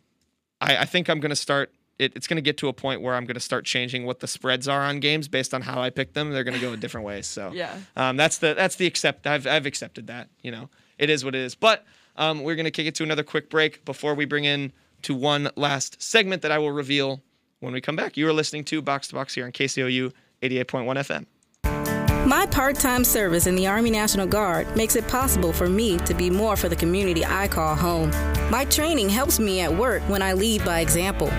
I think I'm going to start. It's going to get to a point where I'm going to start changing what the spreads are on games based on how I pick them. They're going to go a different way. So yeah, that's the accept. I've accepted that. You know, it is what it is. But we're going to kick it to another quick break before we bring in to one last segment that I will reveal when we come back. You are listening to Box here on KCOU 88.1 FM. My part-time service in the Army National Guard makes it possible for me to be more for the community I call home. My training helps me at work when I lead by example.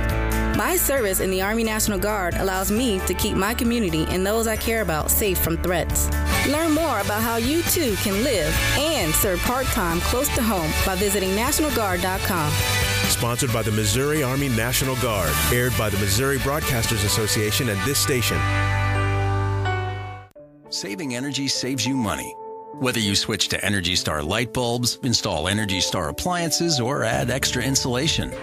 My service in the Army National Guard allows me to keep my community and those I care about safe from threats. Learn more about how you too can live and serve part-time close to home by visiting NationalGuard.com. Sponsored by the Missouri Army National Guard. Aired by the Missouri Broadcasters Association and this station. Saving energy saves you money. Whether you switch to Energy Star light bulbs, install Energy Star appliances, or add extra insulation.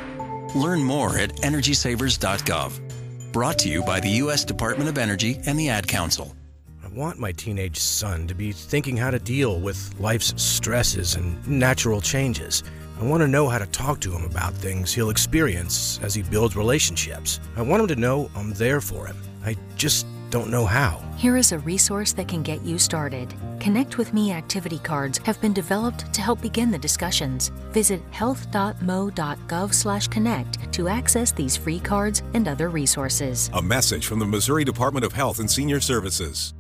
Learn more at energysavers.gov. Brought to you by the U.S. Department of Energy and the Ad Council. I want my teenage son to be thinking how to deal with life's stresses and natural changes. I want to know how to talk to him about things he'll experience as he builds relationships. I want him to know I'm there for him. I just don't know how. Here is a resource that can get you started. Connect With Me activity cards have been developed to help begin the discussions. Visit health.mo.gov/connect to access these free cards and other resources. A message from the Missouri Department of Health and Senior Services.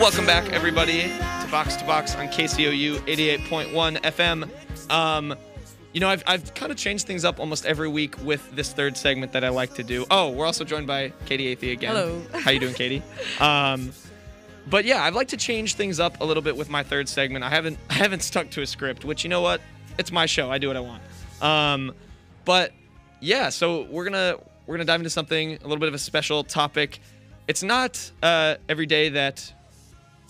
Welcome back, everybody, to Box on KCOU 88.1 FM. You know, I've kind of changed things up almost every week with this third segment that I like to do. Oh, we're also joined by Katie Athey again. Hello. How you doing, Katie? But yeah, I'd like to change things up a little bit with my third segment. I haven't stuck to a script, which, you know what? It's my show. I do what I want. But yeah, so we're gonna dive into something a little bit of a special topic. It's not every day that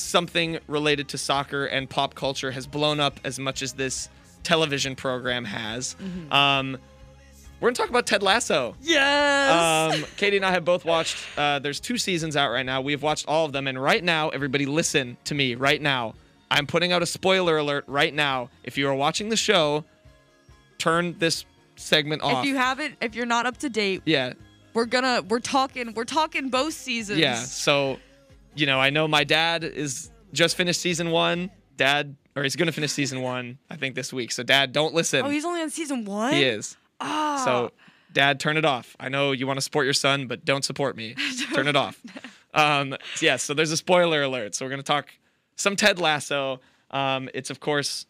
something related to soccer and pop culture has blown up as much as this television program has. Mm-hmm. We're going to talk about Ted Lasso. Yes! Katie and I have both watched, there's 2 seasons out right now. We've watched all of them. And right now, everybody listen to me right now. I'm putting out a spoiler alert right now. If you are watching the show, turn this segment off. If you haven't, if you're not up to date, yeah, we're talking both seasons. Yeah, so... You know, I know my dad is just finished season 1. Dad, or he's going to finish season 1, I think, this week. So, Dad, don't listen. Oh, he's only on season 1? He is. Oh. So, Dad, turn it off. I know you want to support your son, but don't support me. Turn it off. Yeah, so there's a spoiler alert. So we're going to talk some Ted Lasso. It's, of course,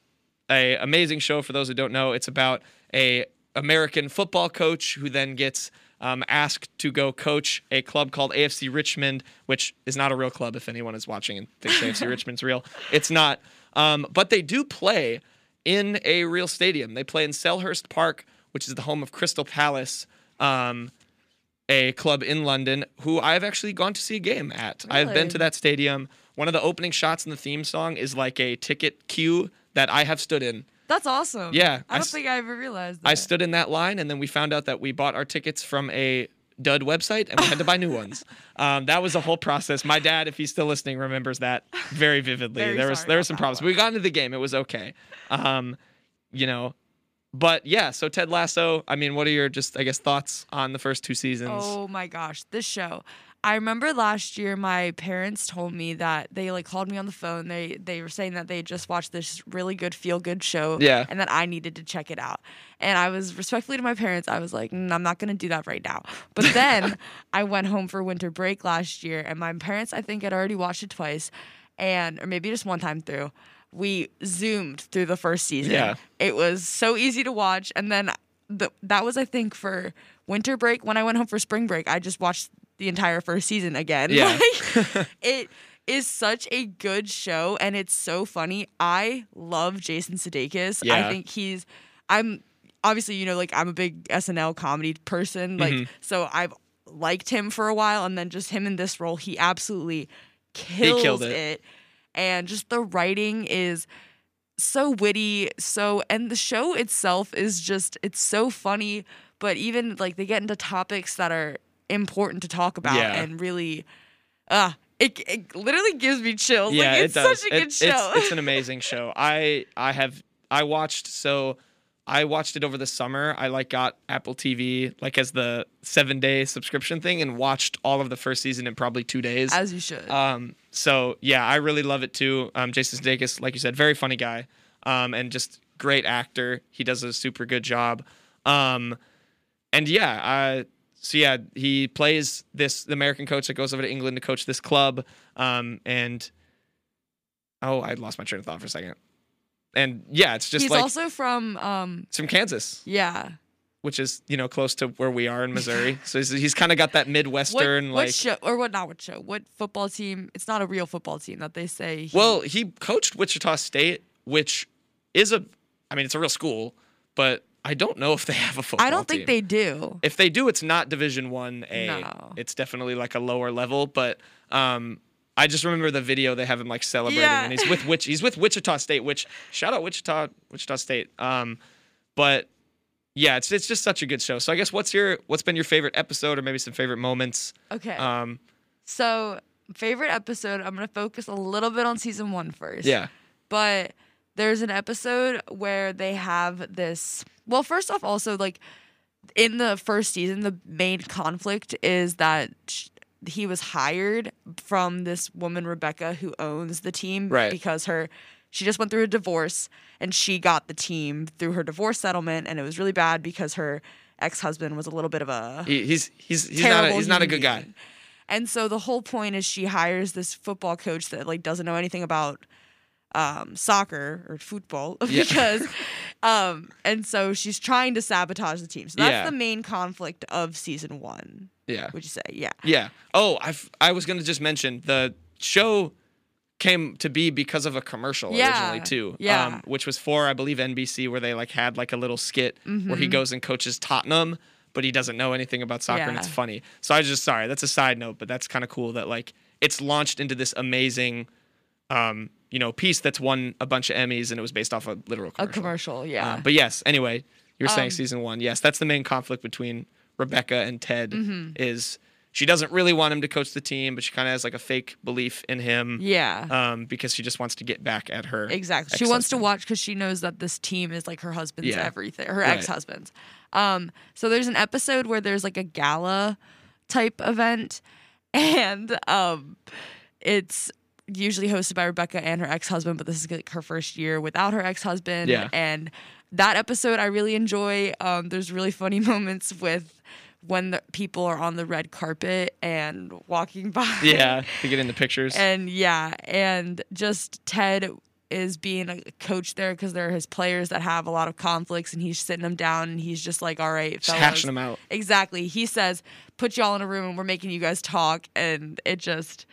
an amazing show for those who don't know. It's about an American football coach who then gets asked to go coach a club called AFC Richmond, which is not a real club if anyone is watching and thinks AFC Richmond's real. It's not. But they do play in a real stadium. They play in Selhurst Park, which is the home of Crystal Palace, a club in London, who I've actually gone to see a game at. Really? I've been to that stadium. One of the opening shots in the theme song is like a ticket queue that I have stood in. That's awesome. Yeah. I don't think I ever realized that. I stood in that line, and then we found out that we bought our tickets from a dud website, and we had to buy new ones. That was the whole process. My dad, if he's still listening, remembers that very vividly. There was some problems. We got into the game. It was okay. You know. But yeah, so Ted Lasso, I mean, what are your just, I guess, thoughts on the first two seasons? Oh my gosh, this show. I remember last year my parents told me that they like called me on the phone. They were saying that they just watched this really good feel-good show and that I needed to check it out. And I was respectfully to my parents, I was like, I'm not going to do that right now. But then I went home for winter break last year and my parents, I think, had already watched it twice or maybe just one time through. We zoomed through the first season. Yeah. It was so easy to watch. And then that was, I think, for winter break. When I went home for spring break, I just watched the entire first season again. Yeah. Like, it is such a good show, and it's so funny. I love Jason Sudeikis. Yeah. I think I'm obviously, you know, like, I'm a big SNL comedy person. Like, so I've liked him for a while, and then just him in this role, he absolutely killed it. And just the writing is so witty. And the show itself is just, it's so funny. But even like they get into topics that are important to talk about and really, it literally gives me chills. Yeah, like, it's such a good show. It's an amazing show. I watched it over the summer. I like got Apple TV like as the 7-day subscription thing and watched all of the first season in probably 2 days. As you should. So yeah, I really love it too. Jason Sudeikis, like you said, very funny guy, and just great actor. He does a super good job. He plays this American coach that goes over to England to coach this club. I lost my train of thought for a second. And yeah, it's just he's also from it's from Kansas. Yeah. Which is, you know, close to where we are in Missouri. So he's kind of got that Midwestern what football team? It's not a real football team that they say. Well, he coached Wichita State, which is it's a real school, but I don't know if they have a football team. I don't think they do. If they do, it's not Division 1A. No. It's definitely like a lower level, but I just remember the video they have him like celebrating, and he's with Wichita State, which shout out Wichita State. But yeah, it's just such a good show. So I guess what's been your favorite episode or maybe some favorite moments? Okay. So favorite episode, I'm gonna focus a little bit on season 1 first. Yeah. But there's an episode where they have this. Well, first off, also like in the first season, the main conflict is that he was hired from this woman, Rebecca, who owns the team because she just went through a divorce and she got the team through her divorce settlement. And it was really bad because her ex-husband was a little bit of a he's not a good guy. And so the whole point is she hires this football coach that like doesn't know anything about soccer or football because and so she's trying to sabotage the team. So that's the main conflict of season 1. Yeah. Would you say? Yeah. Yeah. Oh, I was going to just mention the show came to be because of a commercial originally too. Yeah. Which was for, I believe, NBC, where they like had like a little skit where he goes and coaches Tottenham, but he doesn't know anything about soccer and it's funny. So I was just sorry. That's a side note, but that's kind of cool that like it's launched into this amazing piece that's won a bunch of Emmys and it was based off a literal commercial. A commercial, yeah. But yes, anyway, you're saying season 1. Yes, that's the main conflict between Rebecca and Ted is she doesn't really want him to coach the team, but she kind of has like a fake belief in him. Yeah. Because she just wants to get back at her. Exactly. She wants to watch because she knows that this team is like her husband's everything, her ex-husband's. So there's an episode where there's like a gala type event and it's usually hosted by Rebecca and her ex-husband, but this is like her first year without her ex-husband. Yeah. And that episode I really enjoy. There's really funny moments with when the people are on the red carpet and walking by. Yeah, to get in the pictures. And yeah, and just Ted is being a coach there because there are his players that have a lot of conflicts, and he's sitting them down, and he's just like, all right, fellas. Just hashing them out. Exactly. He says, put y'all in a room, and we're making you guys talk. And it just,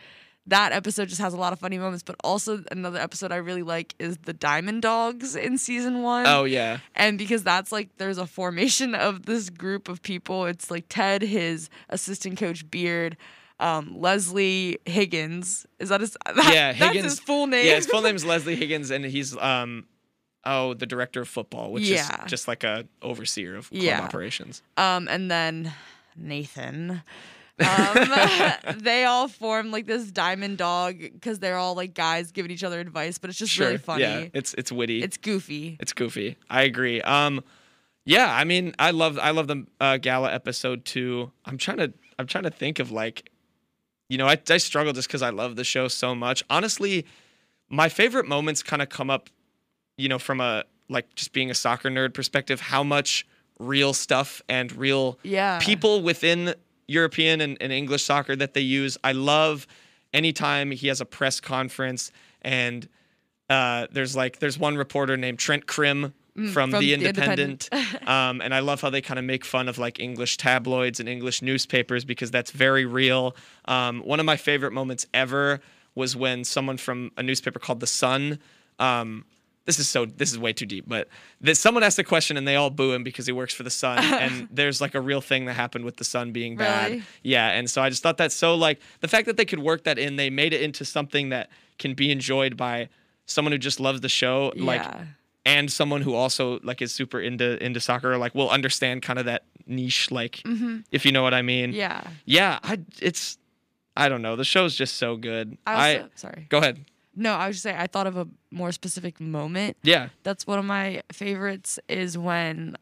that episode just has a lot of funny moments. But also another episode I really like is the Diamond Dogs in season 1. Oh, yeah. And because that's like, there's a formation of this group of people. It's like Ted, his assistant coach Beard, Leslie Higgins. Is that his? Yeah, Higgins. That's his full name. Yeah, his full name is Leslie Higgins, and he's the director of football, which is just like a overseer of club operations. And then Nathan. They all form like this Diamond Dog because they're all like guys giving each other advice, but it's just really funny. Yeah, it's witty. It's goofy. I agree. Yeah, I mean, I love the gala episode too. I'm trying to think of, like, you know, I struggle just because I love the show so much. Honestly, my favorite moments kind of come up, you know, from a, like, just being a soccer nerd perspective, how much real stuff and real people within European and English soccer that they use. I love anytime he has a press conference and there's one reporter named Trent Krim from the Independent. And I love how they kind of make fun of, like, English tabloids and English newspapers because that's very real. One of my favorite moments ever was when someone from a newspaper called The Sun, this is way too deep, but someone asked a question and they all boo him because he works for The Sun. And there's like a real thing that happened with The Sun being bad. Really? Yeah. And so I just thought that's so, like, the fact that they could work that in, they made it into something that can be enjoyed by someone who just loves the show. Like, and someone who also, like, is super into soccer, like, will understand kind of that niche, like, if you know what I mean. Yeah. Yeah. I don't know. The show's just so good. Sorry. Go ahead. No, I was just saying, I thought of a more specific moment. Yeah. That's one of my favorites is when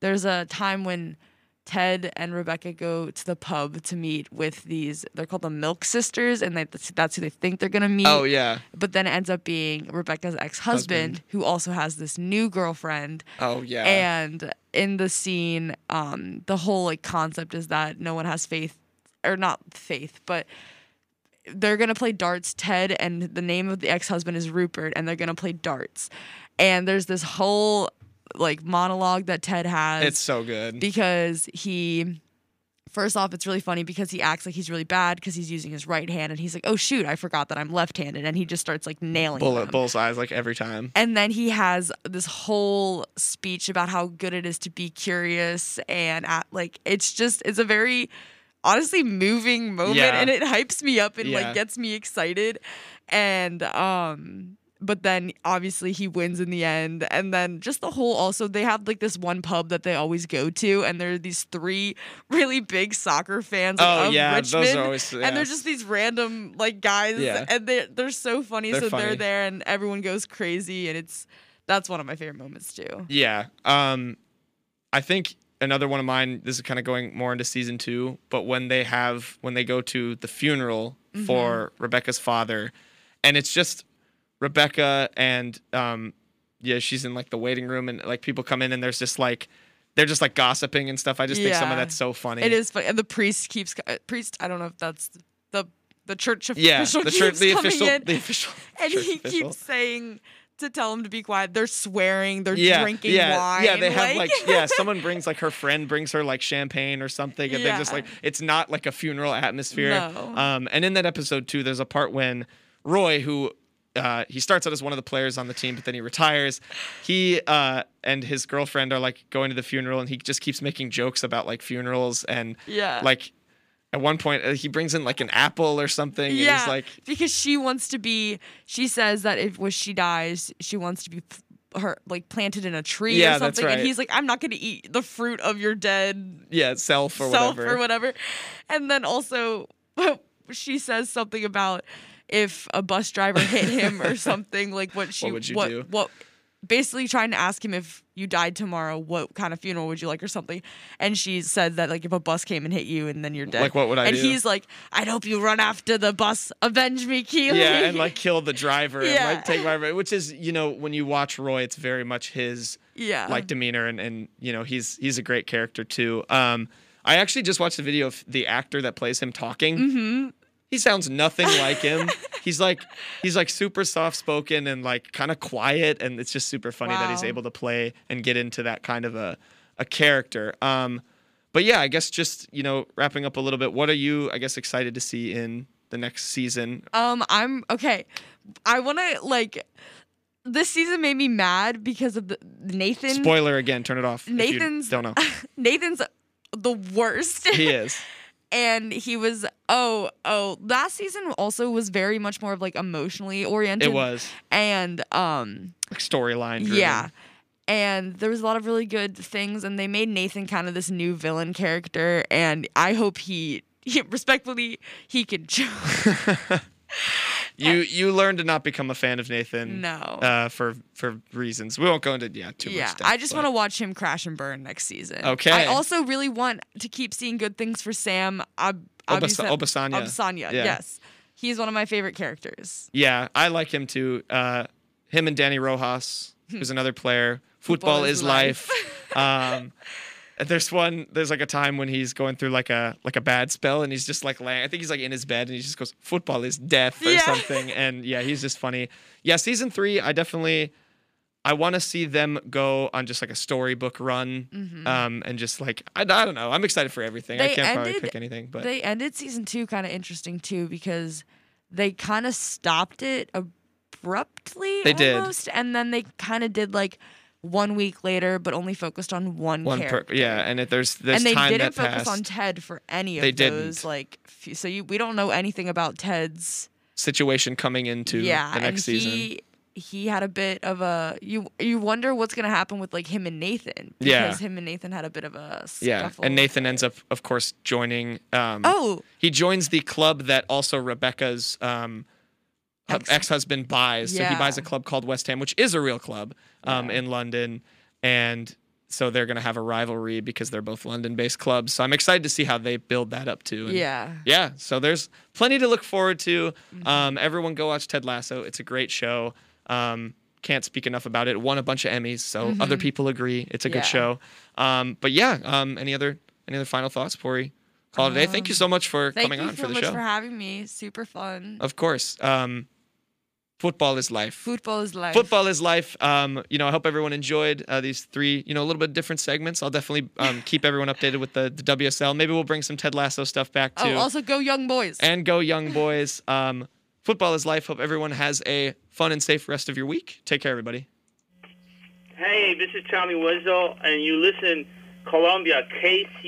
there's a time when Ted and Rebecca go to the pub to meet with these, they're called the Milk Sisters, and that's who they think they're going to meet. Oh, yeah. But then it ends up being Rebecca's ex-husband, who also has this new girlfriend. Oh, yeah. And in the scene, the whole, like, concept is that no one has faith, or not faith, but they're going to play darts, Ted, and the name of the ex-husband is Rupert, and they're going to play darts. And there's this whole, like, monologue that Ted has. It's so good. Because he, first off, it's really funny because he acts like he's really bad because he's using his right hand, and he's like, oh shoot, I forgot that I'm left-handed, and he just starts, like, nailing bullseyes, like, every time. And then he has this whole speech about how good it is to be curious, and it's a very honestly moving moment, and it hypes me up and like gets me excited. And but then, obviously, he wins in the end. And then just the whole, also, they have, like, this one pub that they always go to, and there are these three really big soccer fans of Richmond. Those are always, and they're just these random, like, guys, and they're so funny. They're there, and everyone goes crazy, and that's one of my favorite moments, too. Yeah. I think another one of mine, this is kind of going more into season 2, but when they go to the funeral for Rebecca's father, and it's just Rebecca and she's in, like, the waiting room, and, like, people come in, and there's just, like, they're just, like, gossiping and stuff. I just think some of that's so funny. It is funny. And the priest, I don't know if that's the church official. Yeah, the official. And he keeps saying to tell him to be quiet. They're swearing, they're drinking wine. Yeah, they have, like, someone brings, like, her friend brings her, like, champagne or something, and they're just, like, it's not like a funeral atmosphere. No. And in that episode too, there's a part when Roy, who he starts out as one of the players on the team, but then he retires. He and his girlfriend are, like, going to the funeral, and he just keeps making jokes about, like, funerals, and like, at one point, he brings in, like, an apple or something. Yeah, and he's like, because she says that when she dies, she wants to be planted in a tree or something. That's right. And he's like, I'm not going to eat the fruit of your dead self or whatever. And then also, she says something about if a bus driver hit him or something, like, what would you do? What basically trying to ask him, if you died tomorrow, what kind of funeral would you like or something? And she said that, like, if a bus came and hit you and then you're dead. Like, what would I do? And he's like, I'd hope you run after the bus, avenge me, Keely. Yeah, and, like, kill the driver and, like, take my... Which is, you know, when you watch Roy, it's very much his, like, demeanor. And you know, he's a great character, too. I actually just watched the video of the actor that plays him talking. Mm-hmm. He sounds nothing like him. He's like super soft-spoken and, like, kind of quiet, and it's just super funny that he's able to play and get into that kind of a character. But yeah, I guess just, you know, wrapping up a little bit, what are you, I guess, excited to see in the next season? I want to, like, this season made me mad because of the Nathan. Spoiler again, turn it off. Nathan's the worst. He is. And he was, last season also was very much more of, like, emotionally oriented. It was. And, like, storyline driven. Yeah. And there was a lot of really good things, and they made Nathan kind of this new villain character, and I hope he can choke. You learn to not become a fan of Nathan. No. For reasons. We won't go into too much depth. I just want to watch him crash and burn next season. Okay. I also really want to keep seeing good things for Sam Obasanya. Obasanya, yes. He's one of my favorite characters. Yeah, I like him too. Him and Danny Rojas, who's another player. Football is life. There's like a time when he's going through like a bad spell, and he's just like laying, I think he's like in his bed, and he just goes, football is death or something. And yeah, he's just funny. Yeah. Season 3, I want to see them go on just like a storybook run. Mm-hmm. And just like, I don't know. I'm excited for everything. I can't probably pick anything, but they ended season 2 kind of interesting too, because they kind of stopped it abruptly. They did. And then they kind of did, like, 1 week later, but only focused on one character. And they didn't focus on Ted for any of those. Like, we don't know anything about Ted's situation coming into the next season. He had a bit of a you wonder what's gonna happen with, like, him and Nathan, because him and Nathan had a bit of a scuffle. And Nathan ends up, of course, joining. He joins the club that also Rebecca's ex-husband buys. So he buys a club called West Ham, which is a real club in London, and so they're going to have a rivalry because they're both London-based clubs. So I'm excited to see how they build that up too. And yeah, so there's plenty to look forward to. Everyone go watch Ted Lasso. It's a great show. Can't speak enough about it. Won a bunch of Emmys, so other people agree. It's a good show. Any other final thoughts, Pori? Call it a day. Thank you so much for coming on for the show. Thank you so much for having me. Super fun. Of course. Football is life. Football is life. Football is life. I hope everyone enjoyed these 3, a little bit different segments. I'll definitely keep everyone updated with the WSL. Maybe we'll bring some Ted Lasso stuff back too. Also go Young Boys. And go Young Boys. Football is life. Hope everyone has a fun and safe rest of your week. Take care, everybody. Hey, this is Tommy Winslow, and you listen Columbia KC.